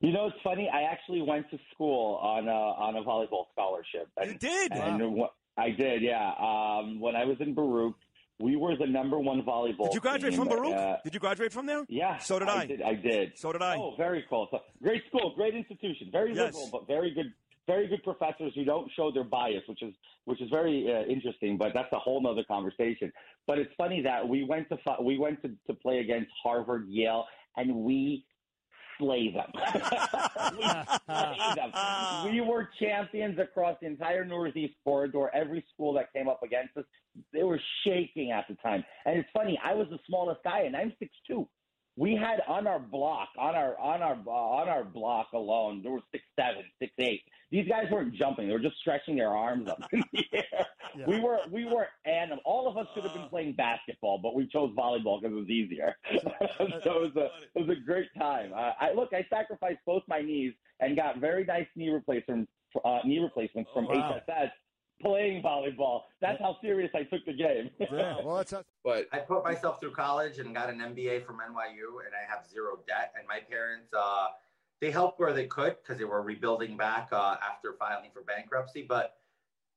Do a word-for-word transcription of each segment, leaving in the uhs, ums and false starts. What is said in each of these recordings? You know, it's funny. I actually went to school on a, on a volleyball scholarship. And, you did? And wow. I did, yeah. Um, when I was in Baruch, we were the number one volleyball. Did you graduate team. from Baruch? Uh, did you graduate from there? Yeah. So did I. I did. I did. So did I. Oh, very cool. So, great school, great institution, very yes. liberal, but very good, very good professors who don't show their bias, which is which is very uh, interesting. But that's a whole nother conversation. But it's funny that we went to we went to, to play against Harvard, Yale, and we. Slay them. we, slay them. We were champions across the entire Northeast corridor. Every school that came up against us, they were shaking at the time. And it's funny, I was the smallest guy, and I'm six two. We had on our block, on our on our uh, on our block alone, there were six seven, six eight. These guys weren't jumping; they were just stretching their arms up in the air. Yeah. We were we were animal. All of us should have been playing basketball, but we chose volleyball because it was easier. So it was a it was a great time. Uh, I look, I sacrificed both my knees and got very nice knee replacements uh, knee replacements from oh, wow. H S S. Playing volleyball. That's how serious I took the game. Yeah, well, that's a- but I put myself through college and got an M B A from N Y U, and I have zero debt. And my parents, uh, they helped where they could because they were rebuilding back uh, after filing for bankruptcy. But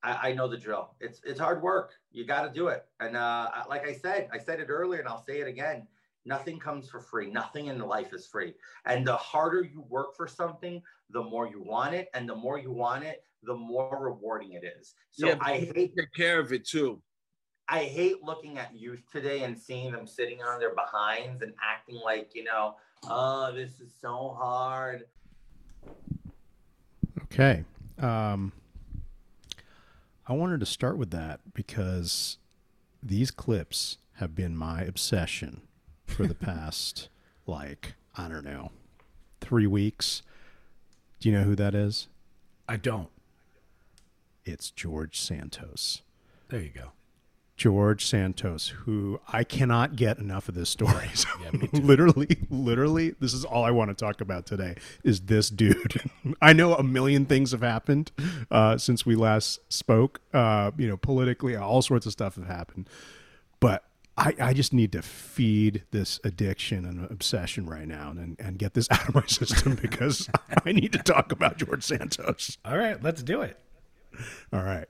I, I know the drill. It's it's hard work. You got to do it. And uh, like I said, I said it earlier, and I'll say it again. Nothing comes for free. Nothing in life is free. And the harder you work for something, the more you want it. And the more you want it, the more rewarding it is. So yeah, I hate take care of it too. I hate looking at youth today and seeing them sitting on their behinds and acting like, you know, oh, this is so hard. Okay. Um, I wanted to start with that because these clips have been my obsession for the past, like, I don't know, three weeks. Do you know who that is? I don't. It's George Santos. There you go. George Santos, who I cannot get enough of this story. So yeah, me too. literally, literally, this is all I want to talk about today is this dude. I know a million things have happened uh, since we last spoke. Uh, you know, politically, all sorts of stuff have happened. But I, I just need to feed this addiction and obsession right now and, and get this out of my system because I need to talk about George Santos. All right, let's do it. All right.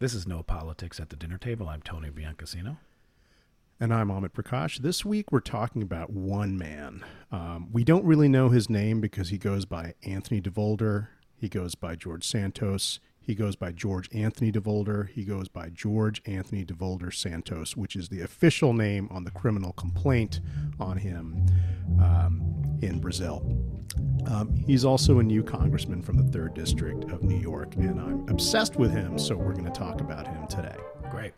This is No Politics at the Dinner Table. I'm Tony Biancasino. And I'm Amit Prakash. This week we're talking about one man. Um, we don't really know his name because he goes by Anthony DeVolder. He goes by George Santos. He goes by George Anthony DeVolder. He goes by George Anthony DeVolder Santos, which is the official name on the criminal complaint on him um, in Brazil. Um, he's also a new congressman from the third District of New York, and I'm obsessed with him, so we're going to talk about him today. Great.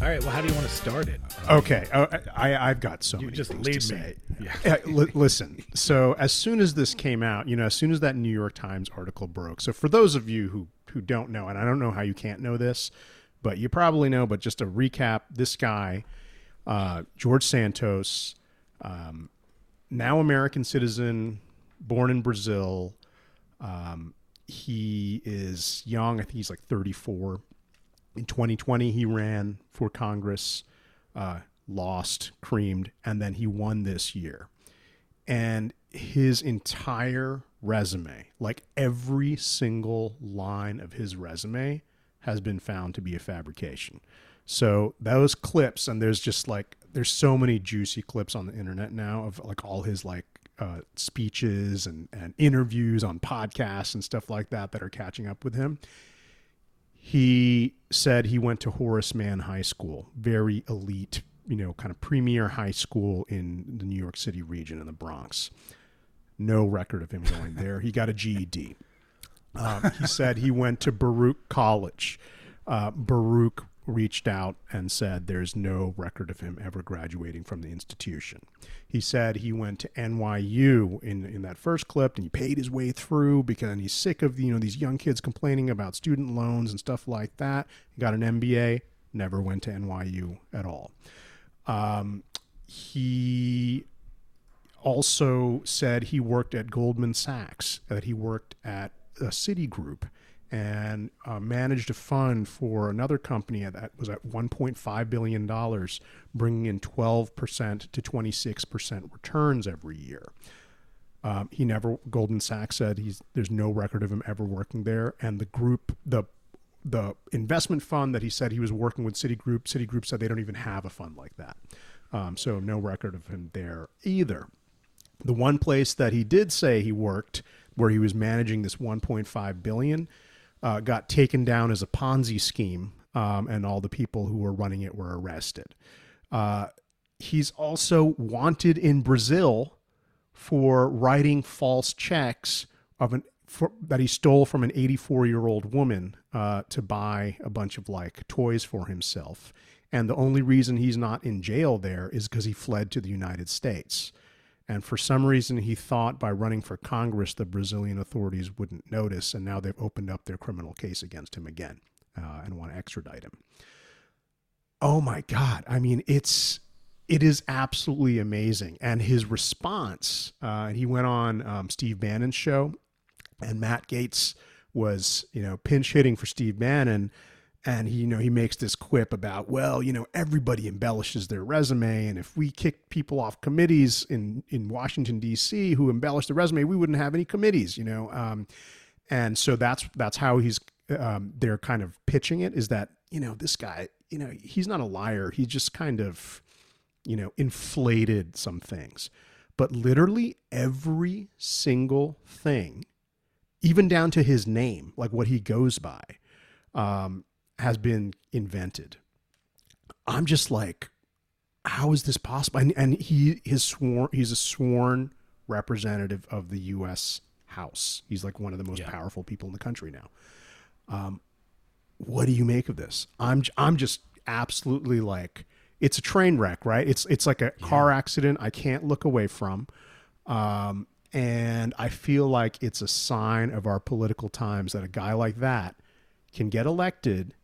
All right, well, how do you want to start it? Okay, uh, I, I've got so you many just things lead to say. Me. Yeah. uh, l- listen, so as soon as this came out, you know, as soon as that New York Times article broke, so for those of you who, who don't know, and I don't know how you can't know this, but you probably know, but just to recap, this guy, uh, George Santos, um, now American citizen, born in Brazil, um, he is young, I think he's like thirty-four. In twenty twenty, he ran for Congress, uh, lost, creamed, and then he won this year. And his entire resume, like every single line of his resume, has been found to be a fabrication. So those clips, and there's just like, there's so many juicy clips on the internet now of like all his like uh, speeches and, and interviews on podcasts and stuff like that that are catching up with him. He said he went to Horace Mann High School, very elite, you know, kind of premier high school in the New York City region in the Bronx. No record of him going there. He got a G E D. Um, he said he went to Baruch College. Uh, Baruch reached out and said there's no record of him ever graduating from the institution. He said he went to N Y U in, in that first clip and he paid his way through because he's sick of, you know, these young kids complaining about student loans and stuff like that. He got an M B A, never went to N Y U at all. Um, he also said he worked at Goldman Sachs, that he worked at a Citigroup, and uh, managed a fund for another company that was at one point five billion dollars, bringing in twelve percent to twenty-six percent returns every year. Um, he never, Goldman Sachs said he's, there's no record of him ever working there. And the group, the the investment fund that he said he was working with Citigroup, Citigroup said they don't even have a fund like that. Um, so no record of him there either. The one place that he did say he worked, where he was managing this one point five billion dollars, uh, got taken down as a Ponzi scheme, um, and all the people who were running it were arrested. Uh, he's also wanted in Brazil for writing false checks of an for, that he stole from an eighty-four-year-old woman uh, to buy a bunch of like toys for himself. And the only reason he's not in jail there is because he fled to the United States. And for some reason, he thought by running for Congress, the Brazilian authorities wouldn't notice. And now they've opened up their criminal case against him again uh, and want to extradite him. Oh, my God. I mean, it's it is absolutely amazing. And his response, uh, he went on um, Steve Bannon's show, and Matt Gaetz was, you know, pinch hitting for Steve Bannon. And he, you know, he makes this quip about, well, you know, everybody embellishes their resume. And if we kicked people off committees in, in Washington, D C who embellished the resume, we wouldn't have any committees, you know? Um, and so that's, that's how he's, um, they're kind of pitching it, is that, you know, this guy, you know, he's not a liar. He just kind of, you know, inflated some things, but literally every single thing, even down to his name, like what he goes by, um, has been invented. I'm just like, how is this possible? And, and he his sworn he's a sworn representative of the U S House. He's like one of the most yeah. powerful people in the country now. Um, what do you make of this? I'm I'm just absolutely like, it's a train wreck, right? It's it's like a yeah. car accident I can't look away from. Um, and I feel like it's a sign of our political times that a guy like that can get elected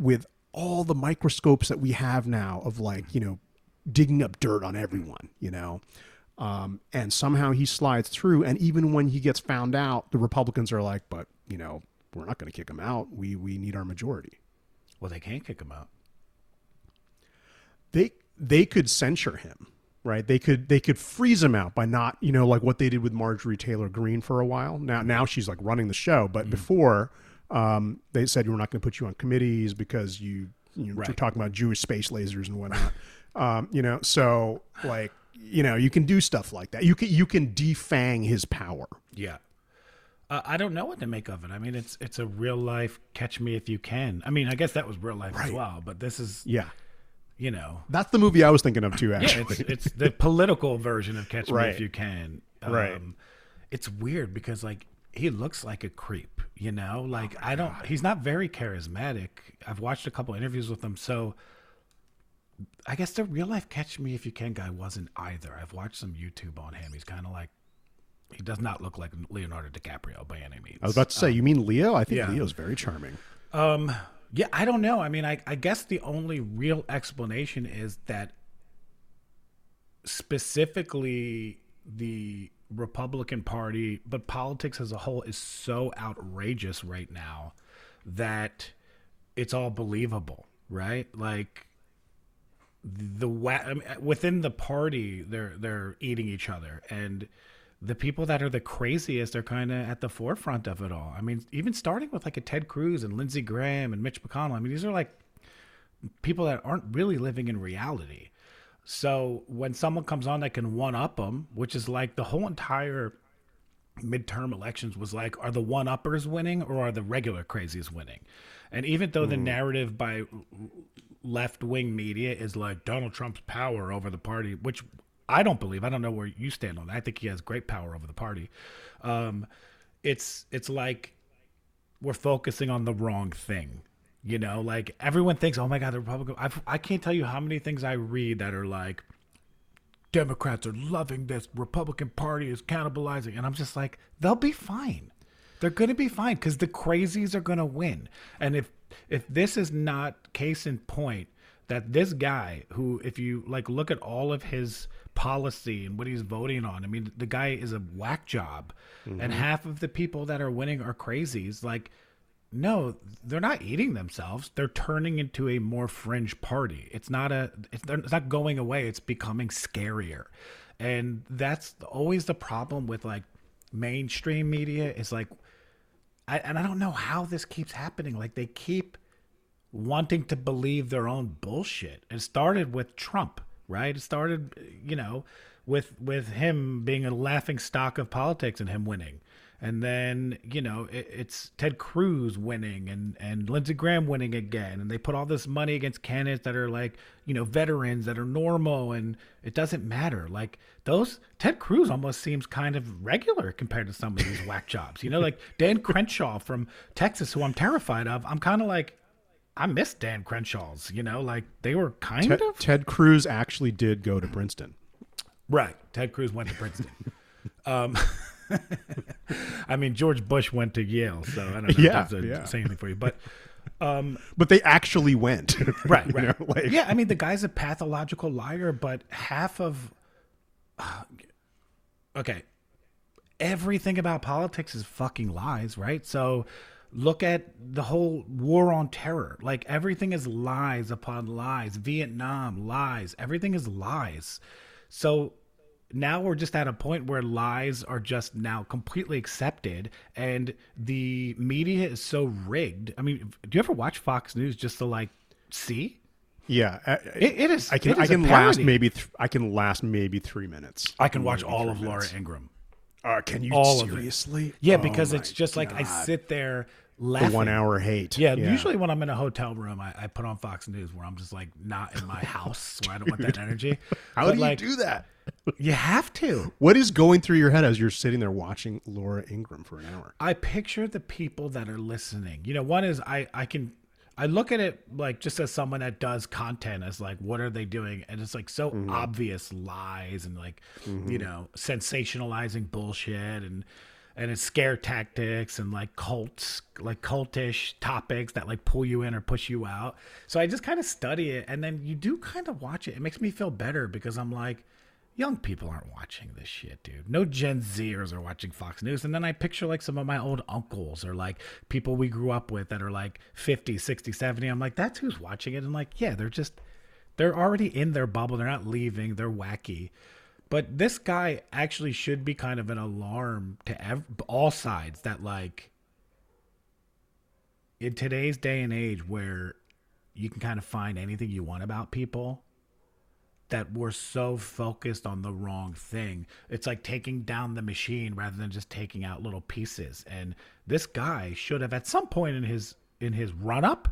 with all the microscopes that we have now of like, you know, digging up dirt on everyone, you know, um, and somehow he slides through. And even when he gets found out, the Republicans are like, but, you know, we're not going to kick him out. We we need our majority. Well, they can't kick him out. They they could censure him, right? They could they could freeze him out by not, you know, like what they did with Marjorie Taylor Greene for a while. Now, now she's like running the show. But mm-hmm. before... Um, they said, we're not going to put you on committees because you, you right. you're talking about Jewish space lasers and whatnot. um, you know, so like, you know, you can do stuff like that. You can, you can defang his power. Yeah. Uh, I don't know what to make of it. I mean, it's, it's a real life catch me if you can. I mean, I guess that was real life right. as well, but this is, yeah, you know, that's the movie I was thinking of too. Actually, yeah, it's, it's the political version of Catch right. Me If You Can. Um, right. It's weird because like, he looks like a creep, you know, like oh I don't, God. He's not very charismatic. I've watched a couple interviews with him. So I guess the real life Catch Me If You Can guy wasn't either. I've watched some YouTube on him. He's kind of like, he does not look like Leonardo DiCaprio by any means. I was about to say, um, you mean Leo? I think yeah. Leo's very charming. Um, yeah, I don't know. I mean, I, I guess the only real explanation is that specifically the Republican Party, but politics as a whole is so outrageous right now that it's all believable, right? Like the I mean, within the party, they're they're eating each other, and the people that are the craziest are kind of at the forefront of it all. I mean, even starting with like a Ted Cruz and Lindsey Graham and Mitch McConnell. I mean, these are like people that aren't really living in reality. So when someone comes on that can one-up them, which is like the whole entire midterm elections was like, are the one-uppers winning or are the regular crazies winning? And even though mm. the narrative by left-wing media is like Donald Trump's power over the party, which I don't believe. I don't know where you stand on that. I think he has great power over the party. Um, it's it's like we're focusing on the wrong thing. You know, like everyone thinks, oh, my God, the Republican. I've, I can't tell you how many things I read that are like Democrats are loving this. Republican Party is cannibalizing. And I'm just like, they'll be fine. They're going to be fine because the crazies are going to win. And if if this is not case in point, that this guy who, if you like, look at all of his policy and what he's voting on, I mean, the guy is a whack job. Mm-hmm. And half of the people that are winning are crazies. Like, no, they're not eating themselves. They're turning into a more fringe party. It's not a, it's, it's not going away. It's becoming scarier. And that's always the problem with like mainstream media is like, I, and I don't know how this keeps happening. Like they keep wanting to believe their own bullshit. It started with Trump, right? It started, you know, with, with him being a laughing stock of politics and him winning. And then, you know, it, it's Ted Cruz winning and, and Lindsey Graham winning again. And they put all this money against candidates that are like, you know, veterans that are normal. And it doesn't matter. Like those, Ted Cruz almost seems kind of regular compared to some of these whack jobs. You know, like Dan Crenshaw from Texas, who I'm terrified of. I'm kind of like, I miss Dan Crenshaw's, you know, like they were kind Ted, of. Ted Cruz actually did go to Princeton. Right. Ted Cruz went to Princeton. um I mean, George Bush went to Yale, so I don't know yeah, if that's a, yeah. saying anything for you, but um, but they actually went, right? Right. You know, like. Yeah, I mean, the guy's a pathological liar, but half of uh, okay, everything about politics is fucking lies, right? So look at the whole war on terror; like everything is lies upon lies. Vietnam, lies. Everything is lies. So. Now we're just at a point where lies are just now completely accepted and the media is so rigged. I mean, do you ever watch Fox News just to like see? Yeah. I, it, it is. I can, I can last maybe, th- I can last maybe three minutes. I can watch all of Laura Ingraham. Uh, can you all seriously? Of yeah. Because oh it's just God. Like, I sit there laughing. The one hour hate. Yeah, yeah. Usually when I'm in a hotel room, I, I put on Fox News where I'm just like not in my house where I don't want that energy. How but do you like, do that? You have to. What is going through your head as you're sitting there watching Laura Ingraham for an hour? I picture the people that are listening. You know, one is I, I can, I look at it like just as someone that does content as like, what are they doing? And it's like so mm-hmm. obvious lies and like, mm-hmm. you know, sensationalizing bullshit and, and it's scare tactics and like cults, like cultish topics that like pull you in or push you out. So I just kind of study it. And then you do kind of watch it. It makes me feel better because I'm like, young people aren't watching this shit, dude. No Gen Zers are watching Fox News. And then I picture like some of my old uncles or like people we grew up with that are like fifty, sixty, seventy. I'm like, that's who's watching it. And like, yeah, they're just, they're already in their bubble. They're not leaving. They're wacky. But this guy actually should be kind of an alarm to ev- all sides that like in today's day and age where you can kind of find anything you want about people, that we're so focused on the wrong thing. It's like taking down the machine rather than just taking out little pieces. And this guy should have, at some point in his in his run up,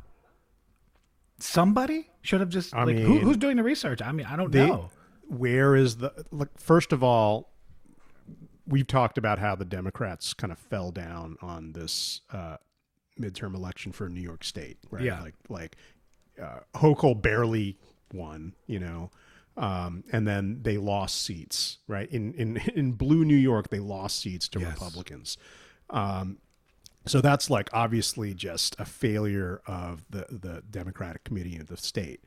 somebody should have just. I like, mean, who, who's doing the research? I mean, I don't they, know. Where is the look? First of all, we've talked about how the Democrats kind of fell down on this uh, midterm election for New York State, right? Yeah. Like like uh, Hochul barely won, you know. Um, and then they lost seats, right? In, in, in blue New York, they lost seats to yes. Republicans. Um, so that's like obviously just a failure of the, the Democratic Committee of the state.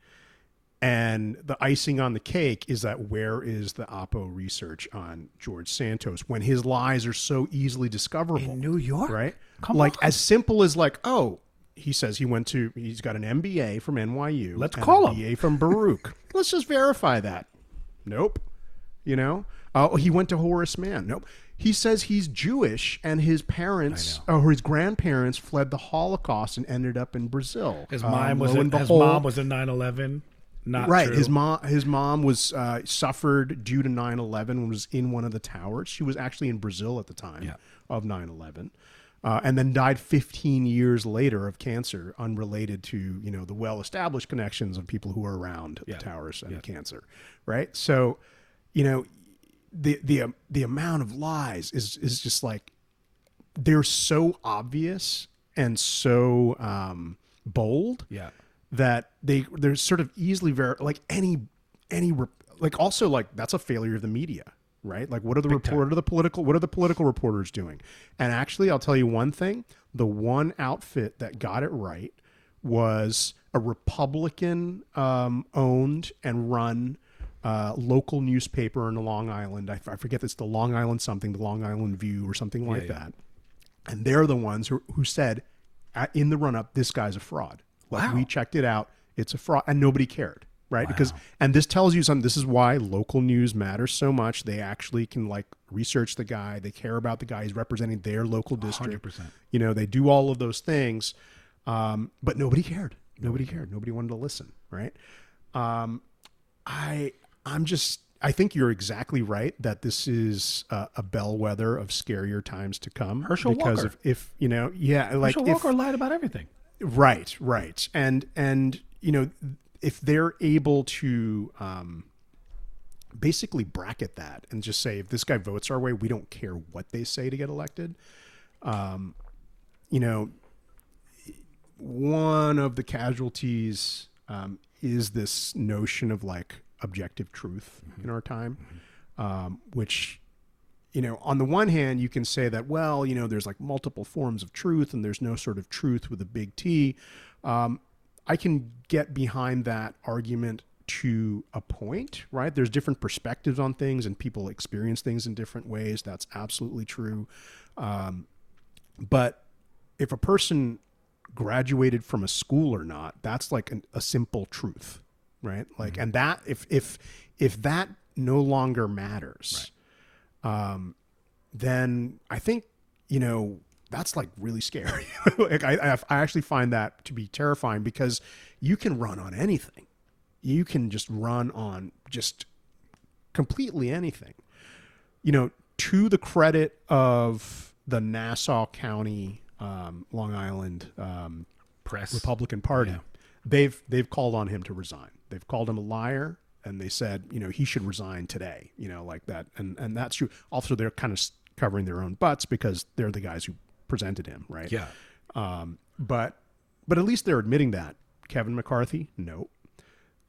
And the icing on the cake is that where is the Oppo research on George Santos when his lies are so easily discoverable? In New York? Right? Come like on. As simple as like, oh, he says he went to, he's got an M B A from N Y U. Let's call him. M B A from Baruch. Let's just verify that. Nope. You know, oh, uh, he went to Horace Mann. Nope. He says he's Jewish and his parents or his grandparents fled the Holocaust and ended up in Brazil. His um, mom was in, his whole, mom was in nine eleven. Not right. True. His mom, his mom was, uh, suffered due to nine eleven and was in one of the towers. She was actually in Brazil at the time yeah. of nine eleven. Uh, and then died fifteen years later of cancer, unrelated to, you know, the well-established connections of people who were around yeah. the towers and yeah. cancer, right? So, you know, the the um, the amount of lies is is just like they're so obvious and so um, bold yeah. that they they're sort of easily ver- like any any rep- like also like that's a failure of the media. Right? Like, what are the report, what are the political, what are the political reporters doing? And actually, I'll tell you one thing: the one outfit that got it right was a Republican um, owned and run uh, local newspaper in Long Island. I, I forget it's the Long Island something, the Long Island View or something like yeah, yeah. that. And they're the ones who, who said in the run up, this guy's a fraud. Like, wow. We checked it out. It's a fraud. And nobody cared. Right. Wow. Because, and this tells you something, this is why local news matters so much. They actually can like research the guy. They care about the guy. He's representing their local district. one hundred percent You know, they do all of those things. Um, but nobody cared. Nobody cared. Nobody wanted to listen. Right. Um, I, I'm just, I think you're exactly right that this is uh, a bellwether of scarier times to come. Herschel because Walker. Because if, if, you know, yeah. like Herschel Walker if, lied about everything. Right. Right. And, and, you know, if they're able to um, basically bracket that and just say, if this guy votes our way, we don't care what they say to get elected. Um, you know, one of the casualties um, is this notion of like objective truth mm-hmm. in our time, mm-hmm. um, which, you know, on the one hand, you can say that, well, you know, there's like multiple forms of truth and there's no sort of truth with a big T. Um, I can get behind that argument to a point, right? There's different perspectives on things and people experience things in different ways. That's absolutely true. Um, but if a person graduated from a school or not, that's like an, a simple truth, right? Like, mm-hmm. and that, if, if, if that no longer matters, right. um, then I think, you know, that's like really scary. like I, I actually find that to be terrifying because you can run on anything. You can just run on just completely anything. You know, to the credit of the Nassau County, um, Long Island um, Press Republican Party, yeah. they've they've called on him to resign. They've called him a liar, and they said, you know, he should resign today. You know, like that, and and that's true. Also, they're kind of covering their own butts because they're the guys who presented him, right? Yeah. Um, but but at least they're admitting that. Kevin McCarthy, no.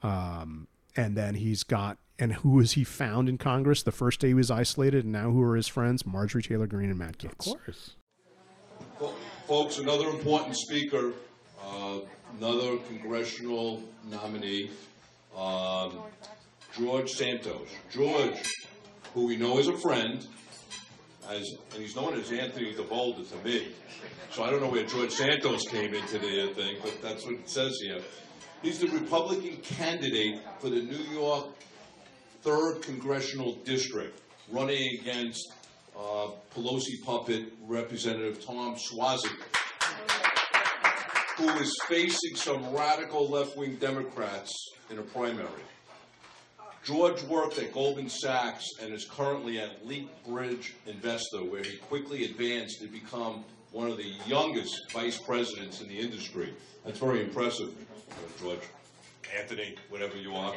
Um, and then he's got, and who was he found in Congress the first day he was isolated, and now who are his friends? Marjorie Taylor Greene and Matt Gaetz. Of course. Well, folks, another important speaker, uh, another congressional nominee, um, George Santos. George, who we know is a friend, As, and he's known as Anthony DeVolder to me. So I don't know where George Santos came into the thing, but that's what it says here. He's the Republican candidate for the New York third Congressional District, running against uh, Pelosi puppet Representative Tom Suozzi, who is facing some radical left-wing Democrats in a primary. George worked at Goldman Sachs and is currently at Leapbridge Investor, where he quickly advanced to become one of the youngest vice presidents in the industry. That's very impressive, George. Anthony, whatever you are.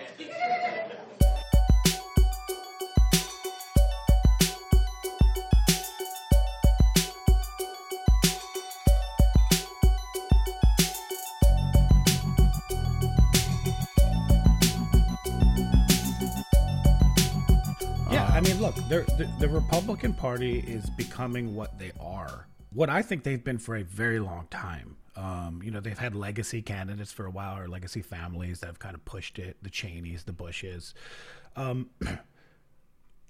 Look, the, the Republican Party is becoming what they are, what I think they've been for a very long time. Um, you know, they've had legacy candidates for a while, or legacy families that have kind of pushed it, the Cheneys, the Bushes. Um,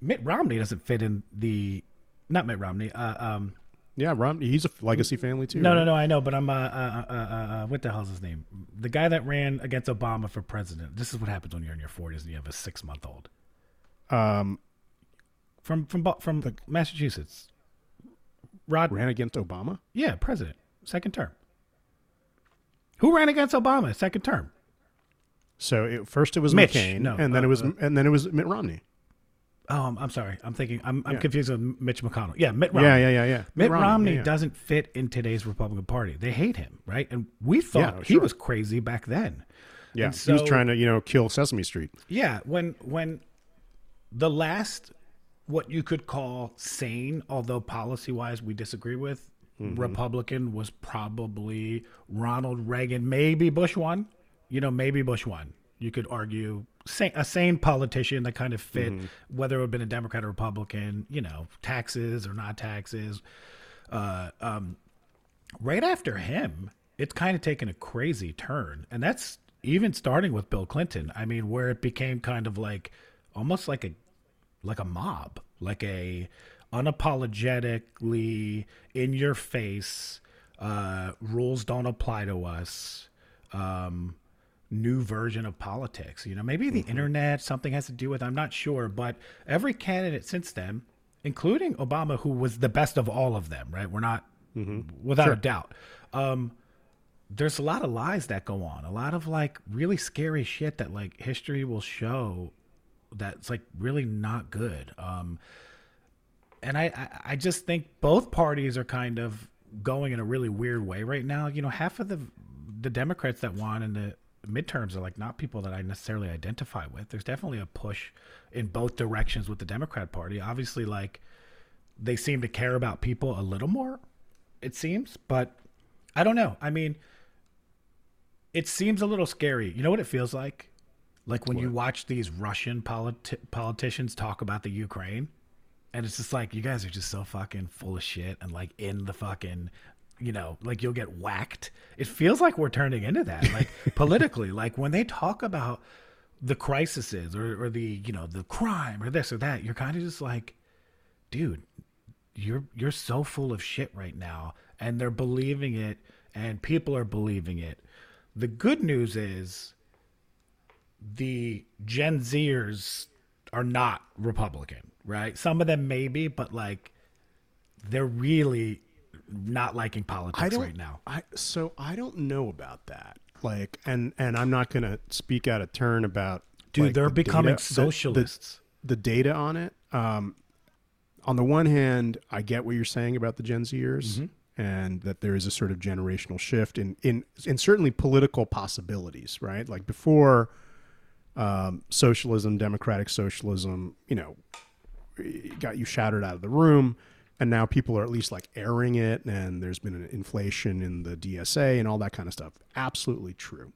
Mitt Romney doesn't fit in the, not Mitt Romney. Uh, um, yeah, Romney, he's a legacy family too. No, right? no, no, I know, but I'm, uh, uh, uh, uh, what the hell's his name? The guy that ran against Obama for president. This is what happens when you're in your forties and you have a six-month-old. Um. From from from the, Massachusetts, Rod ran against Obama. Yeah, president, second term. Who ran against Obama, second term? So it, first it was Mitch, McCain, no, and uh, then it was uh, and then it was Mitt Romney. Oh, I'm, I'm sorry, I'm thinking I'm I'm yeah. confused with Mitch McConnell. Yeah, Mitt Romney. Yeah, yeah, yeah, yeah. Mitt, Mitt Romney, Romney yeah, yeah. doesn't fit in today's Republican Party. They hate him, right? And we thought yeah, sure. he was crazy back then. Yeah, so, he was trying to you know kill Sesame Street. Yeah, when when the last. What you could call sane, although policy-wise we disagree with, mm-hmm. Republican was probably Ronald Reagan, maybe Bush one, you know, maybe Bush one. You could argue sane, a sane politician that kind of fit, mm-hmm. whether it would have been a Democrat or Republican, you know, taxes or not taxes. Uh, um, right after him, it's kind of taken a crazy turn. And that's even starting with Bill Clinton. I mean, where it became kind of like almost like a like a mob, like a unapologetically in your face, uh, rules don't apply to us, um, new version of politics. You know, maybe the mm-hmm. internet, something has to do with, I'm not sure, but every candidate since then, including Obama, who was the best of all of them, right? We're not, mm-hmm. without sure. a doubt. Um, there's a lot of lies that go on, a lot of like really scary shit that like history will show that's like really not good. Um, and I, I just think both parties are kind of going in a really weird way right now. You know, half of the the Democrats that won in the midterms are like not people that I necessarily identify with. There's definitely a push in both directions with the Democrat Party. Obviously, like they seem to care about people a little more, it seems, but I don't know. I mean, it seems a little scary. You know what it feels like? Like when what? you watch these Russian politi- politicians talk about the Ukraine, and it's just like, you guys are just so fucking full of shit and like in the fucking, you know, like you'll get whacked. It feels like we're turning into that, like politically, like when they talk about the crises or, or the, you know, the crime or this or that, you're kind of just like, dude, you're, you're so full of shit right now. And they're believing it and people are believing it. The good news is the Gen Zers are not Republican, right? Some of them maybe, but like they're really not liking politics right now. I, so I don't know about that. Like, and, and I'm not going to speak out of turn about, dude, like, they're the becoming data, socialists. The, the, the data on it. Um, on the one hand, I get what you're saying about the Gen Zers mm-hmm. and that there is a sort of generational shift in, in, in certainly political possibilities, right? Like before, um, socialism, democratic socialism, you know, got you shouted out of the room, and now people are at least like airing it, and there's been an inflation in the D S A and all that kind of stuff. Absolutely true.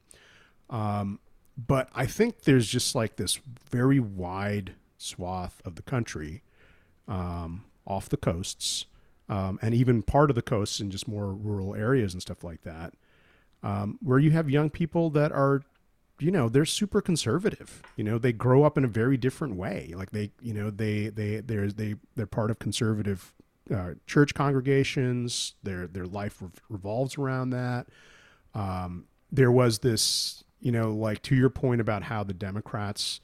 Um, but I think there's just like this very wide swath of the country, um, off the coasts, um, and even part of the coasts in just more rural areas and stuff like that, um, where you have young people that are, you know, they're super conservative. You know, they grow up in a very different way. Like they, you know, they, they, they're, they, they're part of conservative uh, church congregations. Their, their life re- revolves around that. Um, there was this, you know, like to your point about how the Democrats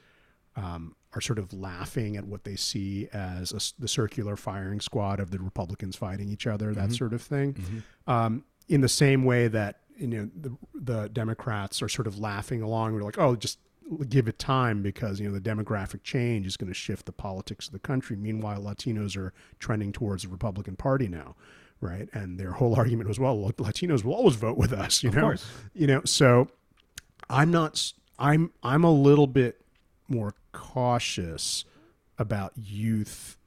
um, are sort of laughing at what they see as a, the circular firing squad of the Republicans fighting each other, mm-hmm. that sort of thing. Mm-hmm. Um, in the same way that, you know, the, the Democrats are sort of laughing along. We're like, oh, just give it time because, you know, the demographic change is going to shift the politics of the country. Meanwhile, Latinos are trending towards the Republican Party now, right? And their whole argument was, well, Latinos will always vote with us, you know? Of course. You know, so I'm not, I'm, I'm a little bit more cautious about youth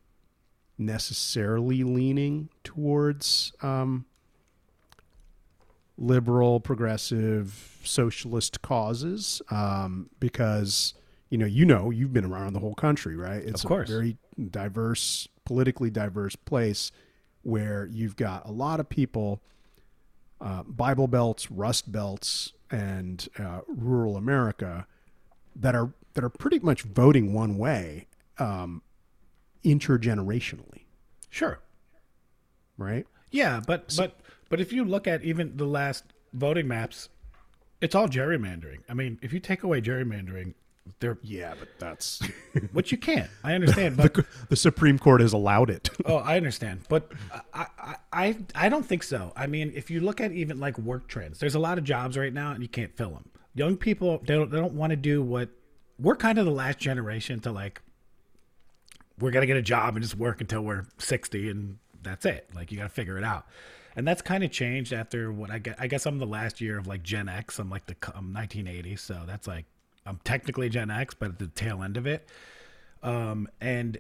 necessarily leaning towards, um, liberal, progressive, socialist causes, um, because, you know, you know, you've been around the whole country, right? It's a very diverse, politically diverse place where you've got a lot of people, uh, Bible belts, Rust belts, and uh, rural America that are that are pretty much voting one way, um, intergenerationally. Sure. Right. Yeah, but so, but. But if you look at even the last voting maps, it's all gerrymandering. I mean, if you take away gerrymandering, they're... Yeah, but that's... Which you can't. I understand. But the, the Supreme Court has allowed it. Oh, I understand. But I, I, I, I don't think so. I mean, if you look at even like work trends, there's a lot of jobs right now and you can't fill them. Young people, they don't, they don't want to do what... We're kind of the last generation to like, we're going to get a job and just work until we're sixty and that's it. Like, you got to figure it out. And that's kind of changed after what I guess, I guess I'm the last year of like Gen X. I'm like the I'm nineteen eighty. So that's like, I'm technically Gen X, but at the tail end of it. Um, and,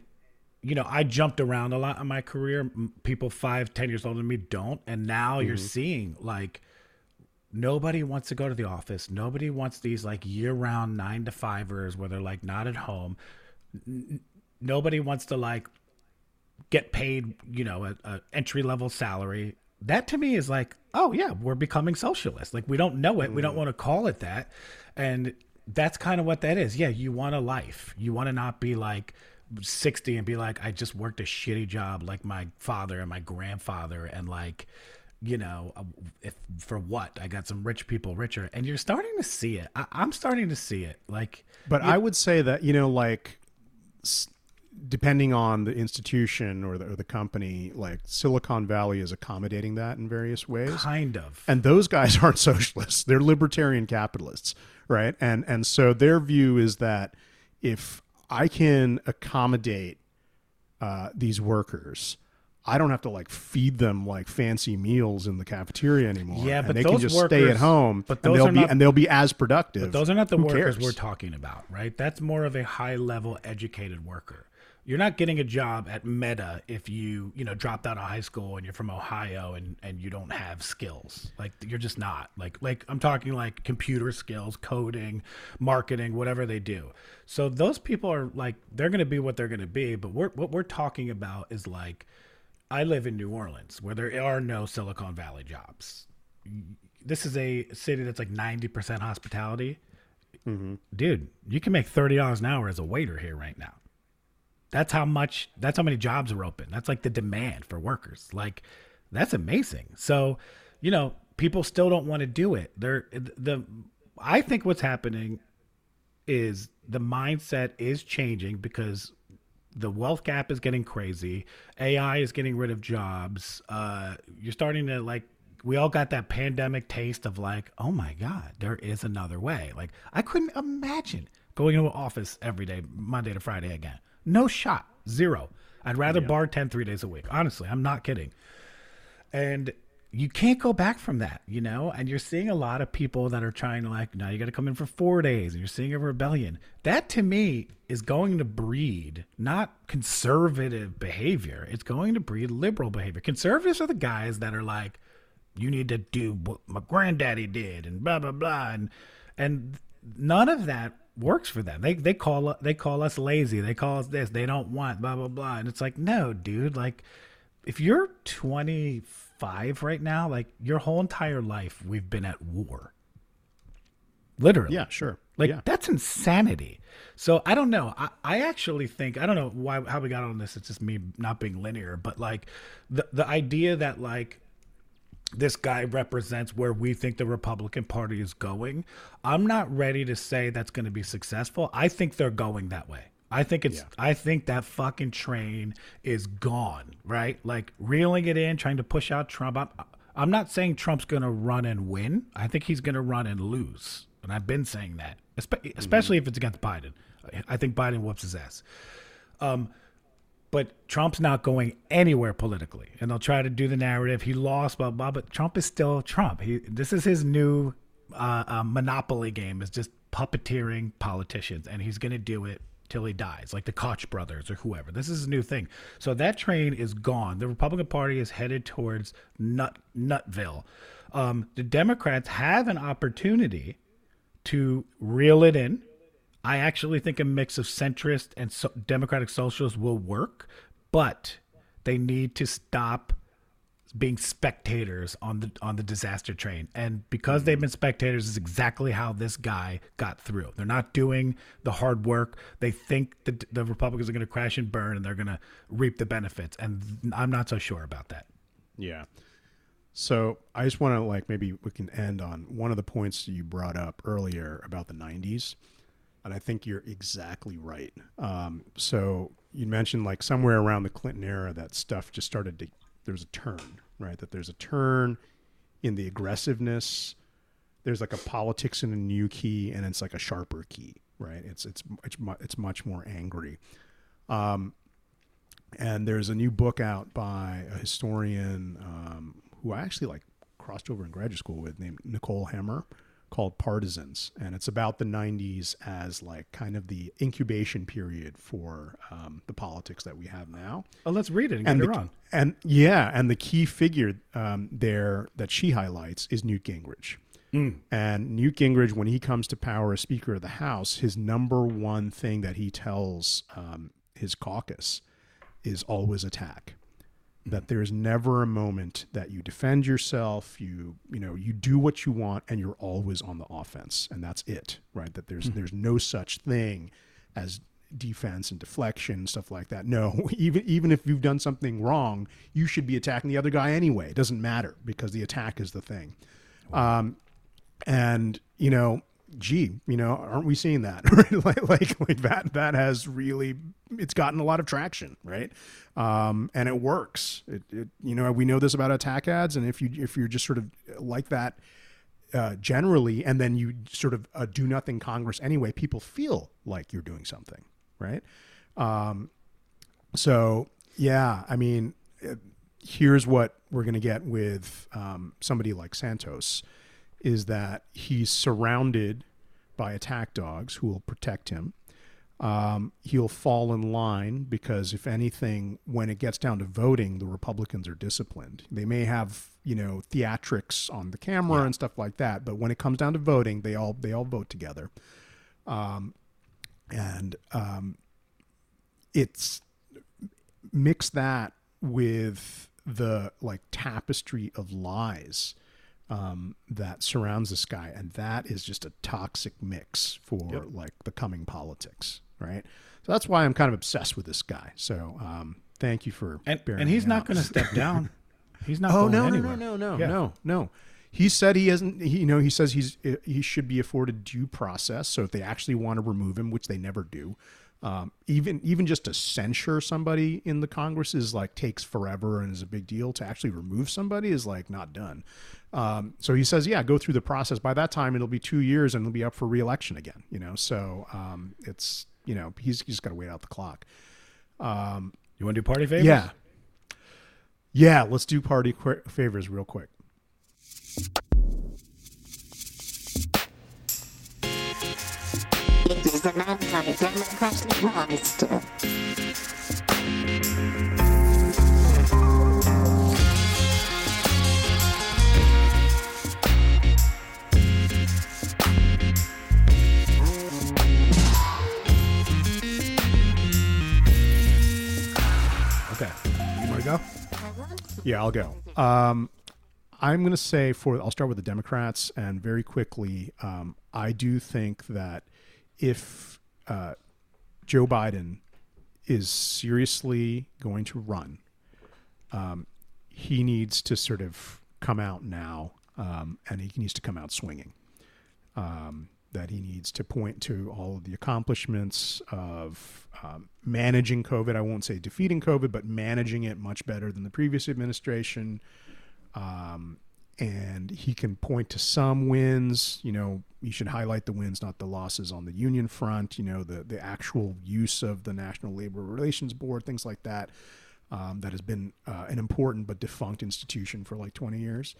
you know, I jumped around a lot in my career. People five, ten years older than me don't. And now mm-hmm. you're seeing like, nobody wants to go to the office. Nobody wants these like year round nine to fivers where they're like not at home. N- nobody wants to like get paid, you know, a, a entry level salary. that to me is like, oh yeah, we're becoming socialist. Like, we don't know it. Mm. We don't want to call it that. And that's kind of what that is. Yeah. You want a life. You want to not be like sixty and be like, I just worked a shitty job like my father and my grandfather. And like, you know, if for what, I got some rich people richer, and you're starting to see it. I, I'm starting to see it. Like, but I would say that, you know, like, s- depending on the institution or the, or the company, like Silicon Valley is accommodating that in various ways. Kind of. And those guys aren't socialists. They're libertarian capitalists, right? And and so their view is that if I can accommodate uh, these workers, I don't have to like feed them like fancy meals in the cafeteria anymore. Yeah, but and they those can just workers, stay at home but those and they'll are be not, and they'll be as productive. But those are not the Who workers cares? We're talking about, right? That's more of a high level educated worker. You're not getting a job at Meta if you, you know, dropped out of high school and you're from Ohio and, and you don't have skills. Like, you're just not. Like like I'm talking like computer skills, coding, marketing, whatever they do. So those people are like, they're gonna be what they're gonna be, but we're what we're talking about is like, I live in New Orleans, where there are no Silicon Valley jobs. This is a city that's like ninety percent hospitality. Mm-hmm. Dude, you can make thirty dollars an hour as a waiter here right now. That's how much, that's how many jobs are open. That's like the demand for workers. Like, that's amazing. So, you know, people still don't want to do it. They're, the, I think what's happening is the mindset is changing because the wealth gap is getting crazy. A I is getting rid of jobs. Uh, you're starting to like, we all got that pandemic taste of like, oh my God, there is another way. Like, I couldn't imagine going into an office every day, Monday to Friday again. No shot, zero. I'd rather yeah. bartend three days a week. Honestly, I'm not kidding. And you can't go back from that, you know? And you're seeing a lot of people that are trying to like, now you got to come in for four days and you're seeing a rebellion. That to me is going to breed not conservative behavior. It's going to breed liberal behavior. Conservatives are the guys that are like, you need to do what my granddaddy did and blah, blah, blah. And, and none of that works for them. They, they call, they call us lazy. They call us this, they don't want blah, blah, blah. And it's like, no, dude, like if you're twenty-five right now, like your whole entire life, we've been at war. Literally. Yeah, sure. Like yeah. That's insanity. So I don't know. I, I actually think, I don't know why, how we got on this. It's just me not being linear, but like the, the idea that like, this guy represents where we think the Republican Party is going. I'm not ready to say that's going to be successful. I think they're going that way. I think it's, yeah. I think that fucking train is gone, right? Like reeling it in, trying to push out Trump. I'm, I'm not saying Trump's going to run and win. I think he's going to run and lose. And I've been saying that, Espe- especially mm-hmm. if it's against Biden. I think Biden whoops his ass. Um, But Trump's not going anywhere politically, and they'll try to do the narrative. He lost, blah, blah, but Trump is still Trump. He, this is his new uh, uh, monopoly game, is just puppeteering politicians, and he's going to do it till he dies, like the Koch brothers or whoever. This is a new thing. So that train is gone. The Republican Party is headed towards nut, Nutville. Um, the Democrats have an opportunity to reel it in. I actually think a mix of centrist and so- democratic socialists will work, but they need to stop being spectators on the on the disaster train. And because they've been spectators is exactly how this guy got through. They're not doing the hard work. They think that the Republicans are going to crash and burn and they're going to reap the benefits. And I'm not so sure about that. Yeah. So I just want to like, maybe we can end on one of the points you brought up earlier about the nineties. And I think you're exactly right. Um, so you mentioned like somewhere around the Clinton era, that stuff just started to, there's a turn, right? That there's a turn in the aggressiveness. There's like a politics in a new key, and it's like a sharper key, right? It's, it's, it's, it's much more angry. Um, and there's a new book out by a historian um, who I actually like crossed over in graduate school with, named Nicole Hammer, called Partisans, and it's about the nineties as like kind of the incubation period for um, the politics that we have now. Oh, let's read it and, and get the, it wrong. And yeah, and the key figure um, there that she highlights is Newt Gingrich. Mm. And Newt Gingrich, when he comes to power as Speaker of the House, his number one thing that he tells um, his caucus is always attack. that there is never a moment that you defend yourself, you you know, you do what you want, and you're always on the offense, and that's it, right? That there's mm-hmm. there's no such thing as defense and deflection, stuff like that. No, even even if you've done something wrong, you should be attacking the other guy anyway. It doesn't matter, because the attack is the thing. Wow. Um, and you know, gee, you know, aren't we seeing that? like, like, like that, that has really, it's gotten a lot of traction, right? Um, and it works. It, it, you know, we know this about attack ads. And if you, if you're just sort of like that uh, generally, and then you sort of uh, do nothing Congress anyway, people feel like you're doing something, right? Um, so yeah, I mean, here's what we're going to get with um, somebody like Santos, is that he's surrounded by attack dogs who will protect him. Um, he'll fall in line because, if anything, when it gets down to voting, the Republicans are disciplined. They may have, you know, theatrics on the camera yeah. and stuff like that, but when it comes down to voting, they all they all vote together. Um, and um, it's mix that with the like tapestry of lies Um, that surrounds this guy, and that is just a toxic mix for yep. like the coming politics, right? So that's why I'm kind of obsessed with this guy. So um, thank you for and, bearing and he's me not going to step down. He's not. Oh going no, anywhere. no no no no yeah. no no. He said he hasn't. He, you know, he says he's he should be afforded due process. So if they actually want to remove him, which they never do, um, even even just to censure somebody in the Congress is like takes forever and is a big deal. To actually remove somebody is like not done. Um, so he says, yeah, go through the process. By that time, it'll be two years and it'll be up for re-election again, you know? So, um, it's, you know, he's, he's got to wait out the clock. Um, you want to do party favors? Yeah. Yeah. Let's do party qu- favors real quick. It is an anti-democratic monster. Go? Yeah, I'll go. Um, I'm going to say for, I'll start with the Democrats, and very quickly, um, I do think that if uh, Joe Biden is seriously going to run, um, he needs to sort of come out now, um, and he needs to come out swinging. Um, that he needs to point to all of the accomplishments of um, managing COVID. I won't say defeating COVID, but managing it much better than the previous administration. Um, and he can point to some wins. You know, you should highlight the wins, not the losses on the union front, you know, the, the actual use of the National Labor Relations Board, things like that, um, that has been uh, an important but defunct institution for like twenty years.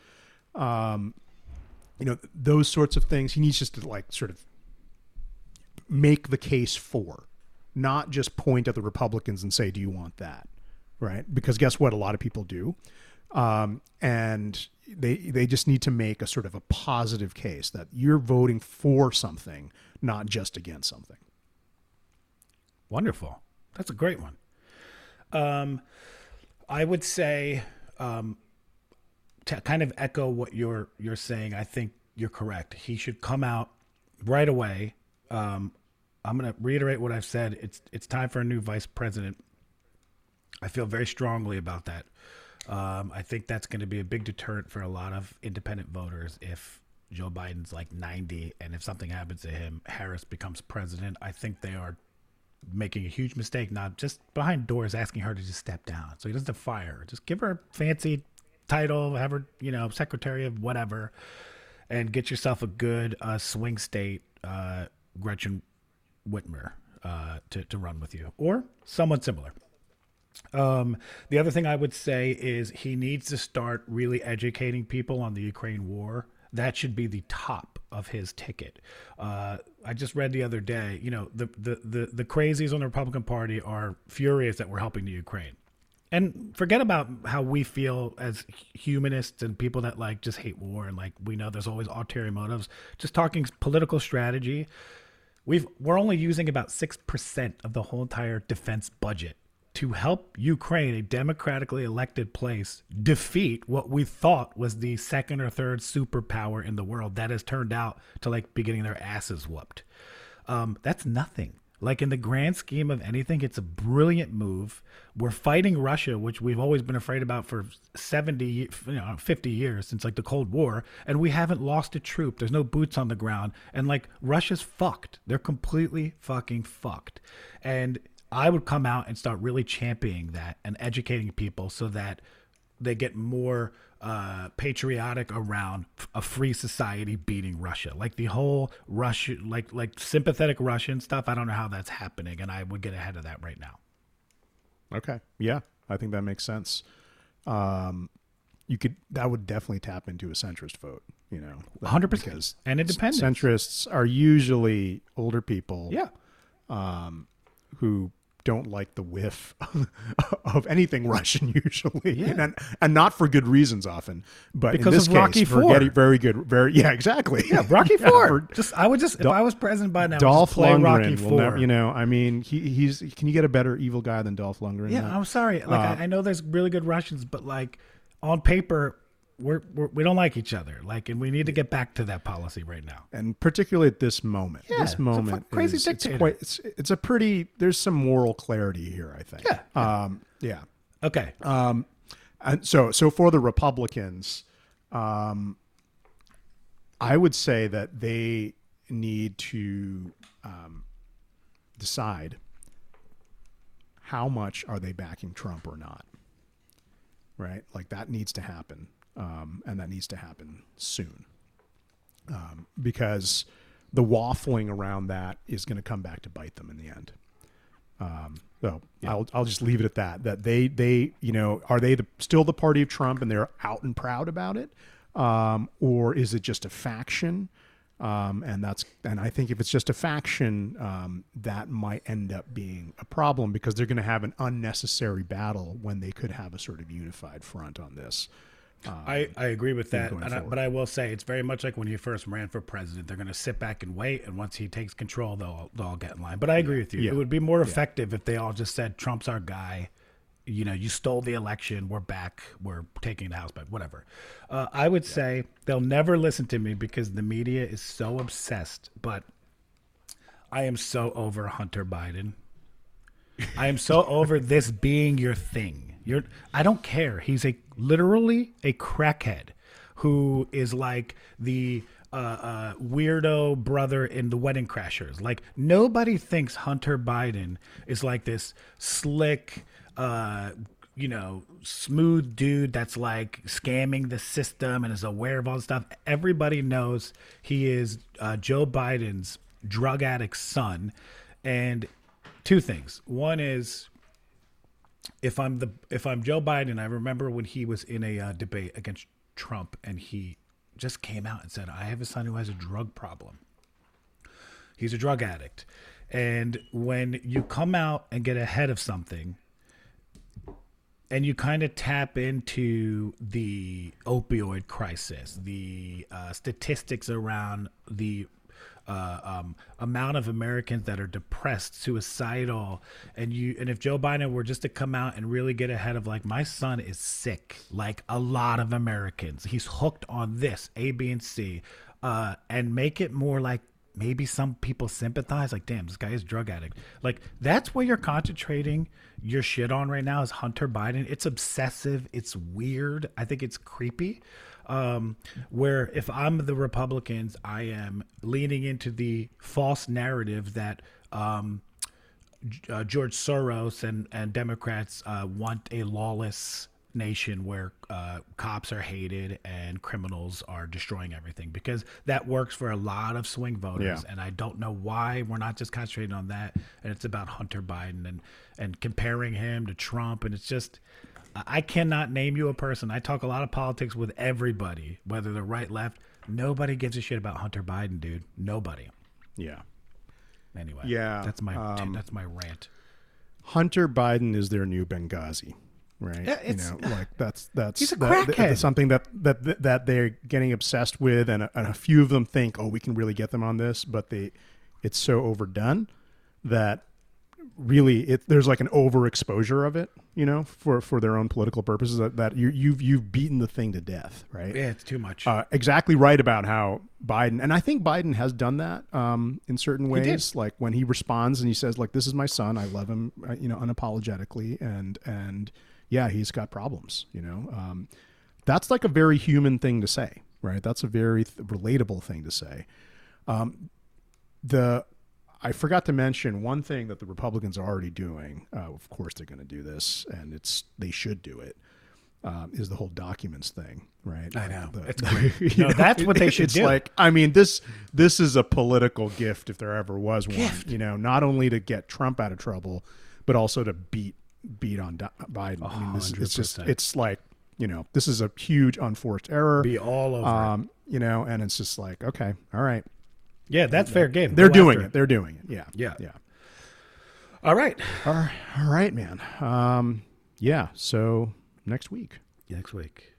Um, You know, those sorts of things. He needs just to like sort of make the case for, not just point at the Republicans and say, do you want that? Right? Because guess what? A lot of people do. Um, and they they just need to make a sort of a positive case that you're voting for something, not just against something. Wonderful. That's a great one. Um, I would say... Um, to kind of echo what you're you're saying, I think you're correct. He should come out right away. Um, I'm going to reiterate what I've said. It's it's time for a new vice president. I feel very strongly about that. Um, I think that's going to be a big deterrent for a lot of independent voters if Joe Biden's like ninety and if something happens to him, Harris becomes president. I think they are making a huge mistake now, just behind doors asking her to just step down so he doesn't fire her. Just give her a fancy title, have her, you know, secretary of whatever, and get yourself a good uh, swing state uh, Gretchen Whitmer uh, to, to run with you, or someone similar. Um, the other thing I would say is he needs to start really educating people on the Ukraine war. That should be the top of his ticket. Uh, I just read the other day, you know, the, the, the, the crazies on the Republican Party are furious that we're helping the Ukraine. And forget about how we feel as humanists and people that like just hate war and like we know there's always ulterior motives. Just talking political strategy, we've we're only using about six percent of the whole entire defense budget to help Ukraine, a democratically elected place, defeat what we thought was the second or third superpower in the world that has turned out to like be getting their asses whooped. Um, that's nothing. Like in the grand scheme of anything, it's a brilliant move. We're fighting Russia, which we've always been afraid about for seventy, you know, fifty years since like the Cold War, and we haven't lost a troop. There's no boots on the ground, and like Russia's fucked. They're completely fucking fucked. And I would come out and start really championing that and educating people so that they get more uh, patriotic around a free society beating Russia. Like the whole Russia, like like sympathetic Russian stuff, I don't know how that's happening, and I would get ahead of that right now. Okay. Yeah, I think that makes sense. Um, you could that would definitely tap into a centrist vote, you know. one hundred percent. And independent. Centrists are usually older people. Yeah. Um, who don't like the whiff of, of anything Russian usually, yeah. and, and not for good reasons often, but because in this of Rocky case, Rocky four. Very good, very yeah, exactly. Yeah, Rocky yeah, four. Just I would just Dol- if I was president by now, Dolph play Lundgren Rocky four. You know, I mean, he, he's can you get a better evil guy than Dolph Lundgren? Yeah, now? I'm sorry, like uh, I, I know there's really good Russians, but like on paper, we're, we're we don't like each other, like, and we need to get back to that policy right now. And particularly at this moment, yeah, this moment, it's a crazy is, dictator. It's, quite, it's, it's a pretty. There's some moral clarity here, I think. Yeah. yeah. Um. Yeah. Okay. Um. And so, so for the Republicans, um, I would say that they need to um, decide how much are they backing Trump or not. Right. Like that needs to happen. Um, and that needs to happen soon, um, because the waffling around that is going to come back to bite them in the end. Um, so yeah. I'll I'll just leave it at that. That they they you know are they the, still the party of Trump and they're out and proud about it, um, or is it just a faction? Um, and that's and I think if it's just a faction, um, that might end up being a problem because they're going to have an unnecessary battle when they could have a sort of unified front on this. Um, I, I agree with that, and I, but I will say it's very much like when he first ran for president. They're going to sit back and wait, and once he takes control, they'll, they'll all get in line. But I agree yeah. with you. Yeah. It would be more effective yeah. if they all just said, Trump's our guy. You know, you stole the election. We're back. We're taking the house back, whatever. Uh, I would yeah. say they'll never listen to me because the media is so obsessed, but I am so over Hunter Biden. I am so over this being your thing. You're, I don't care. He's a literally a crackhead who is like the uh, uh, weirdo brother in The Wedding Crashers. Like nobody thinks Hunter Biden is like this slick, uh, you know, smooth dude that's like scamming the system and is aware of all this stuff. Everybody knows he is uh, Joe Biden's drug addict son. And two things. One is, if I'm the if I'm Joe Biden, I remember when he was in a uh, debate against Trump, and he just came out and said, "I have a son who has a drug problem. He's a drug addict." And when you come out and get ahead of something, and you kind of tap into the opioid crisis, the uh, statistics around the Uh, um, amount of Americans that are depressed, suicidal, and you and if Joe Biden were just to come out and really get ahead of like, my son is sick, like a lot of Americans, he's hooked on this A, B, and C, uh, and make it more like maybe some people sympathize, like, damn, this guy is a drug addict. Like that's where you're concentrating your shit on right now is Hunter Biden. It's obsessive. It's weird. I think it's creepy. Um, where if I'm the Republicans, I am leaning into the false narrative that um, uh, George Soros and, and Democrats uh, want a lawless nation where uh, cops are hated and criminals are destroying everything, because that works for a lot of swing voters. Yeah. And I don't know why we're not just concentrating on that. And it's about Hunter Biden and, and comparing him to Trump. And it's just... I cannot name you a person. I talk a lot of politics with everybody, whether they're right, left. Nobody gives a shit about Hunter Biden, dude. Nobody. Yeah. Anyway. Yeah. That's my um, that's my rant. Hunter Biden is their new Benghazi, right? Yeah, it's, you know, like that's that's he's a crackhead. That's something that that that they're getting obsessed with, and a, and a few of them think, oh, we can really get them on this, but they, it's so overdone that really it, there's like an overexposure of it, you know, for, for their own political purposes, that, that you, you've you've beaten the thing to death, right? Yeah, it's too much. Uh, exactly right about how Biden, and I think Biden has done that um, in certain ways, like when he responds and he says, like, this is my son, I love him, you know, unapologetically, and and yeah, he's got problems, you know. Um, that's like a very human thing to say, right? That's a very th- relatable thing to say. Um, the I forgot to mention one thing that the Republicans are already doing. Uh, of course, they're going to do this, and it's they should do it. Um, is the whole documents thing, right? I know. The, that's, the, no, know that's what they should it's do. It's like, I mean, this this is a political gift if there ever was gift. one. You know, not only to get Trump out of trouble, but also to beat beat on Do- Biden. Oh, I mean, this, it's just it's like, you know, this is a huge unforced error. Be all over. Um, it. You know, and it's just like, okay, all right. Yeah, that's fair game. They're Go doing it. it. They're doing it. Yeah. Yeah. Yeah. All right. All right, man. Um, yeah. So next week. Next week.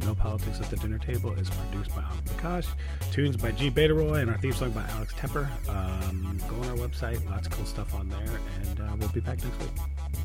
No Politics at the Dinner Table is produced by Amit Prakash. Tunes by G. Betaroy, and our theme song by Alex Tepper. Um, go on our website. Lots of cool stuff on there. And uh, we'll be back next week.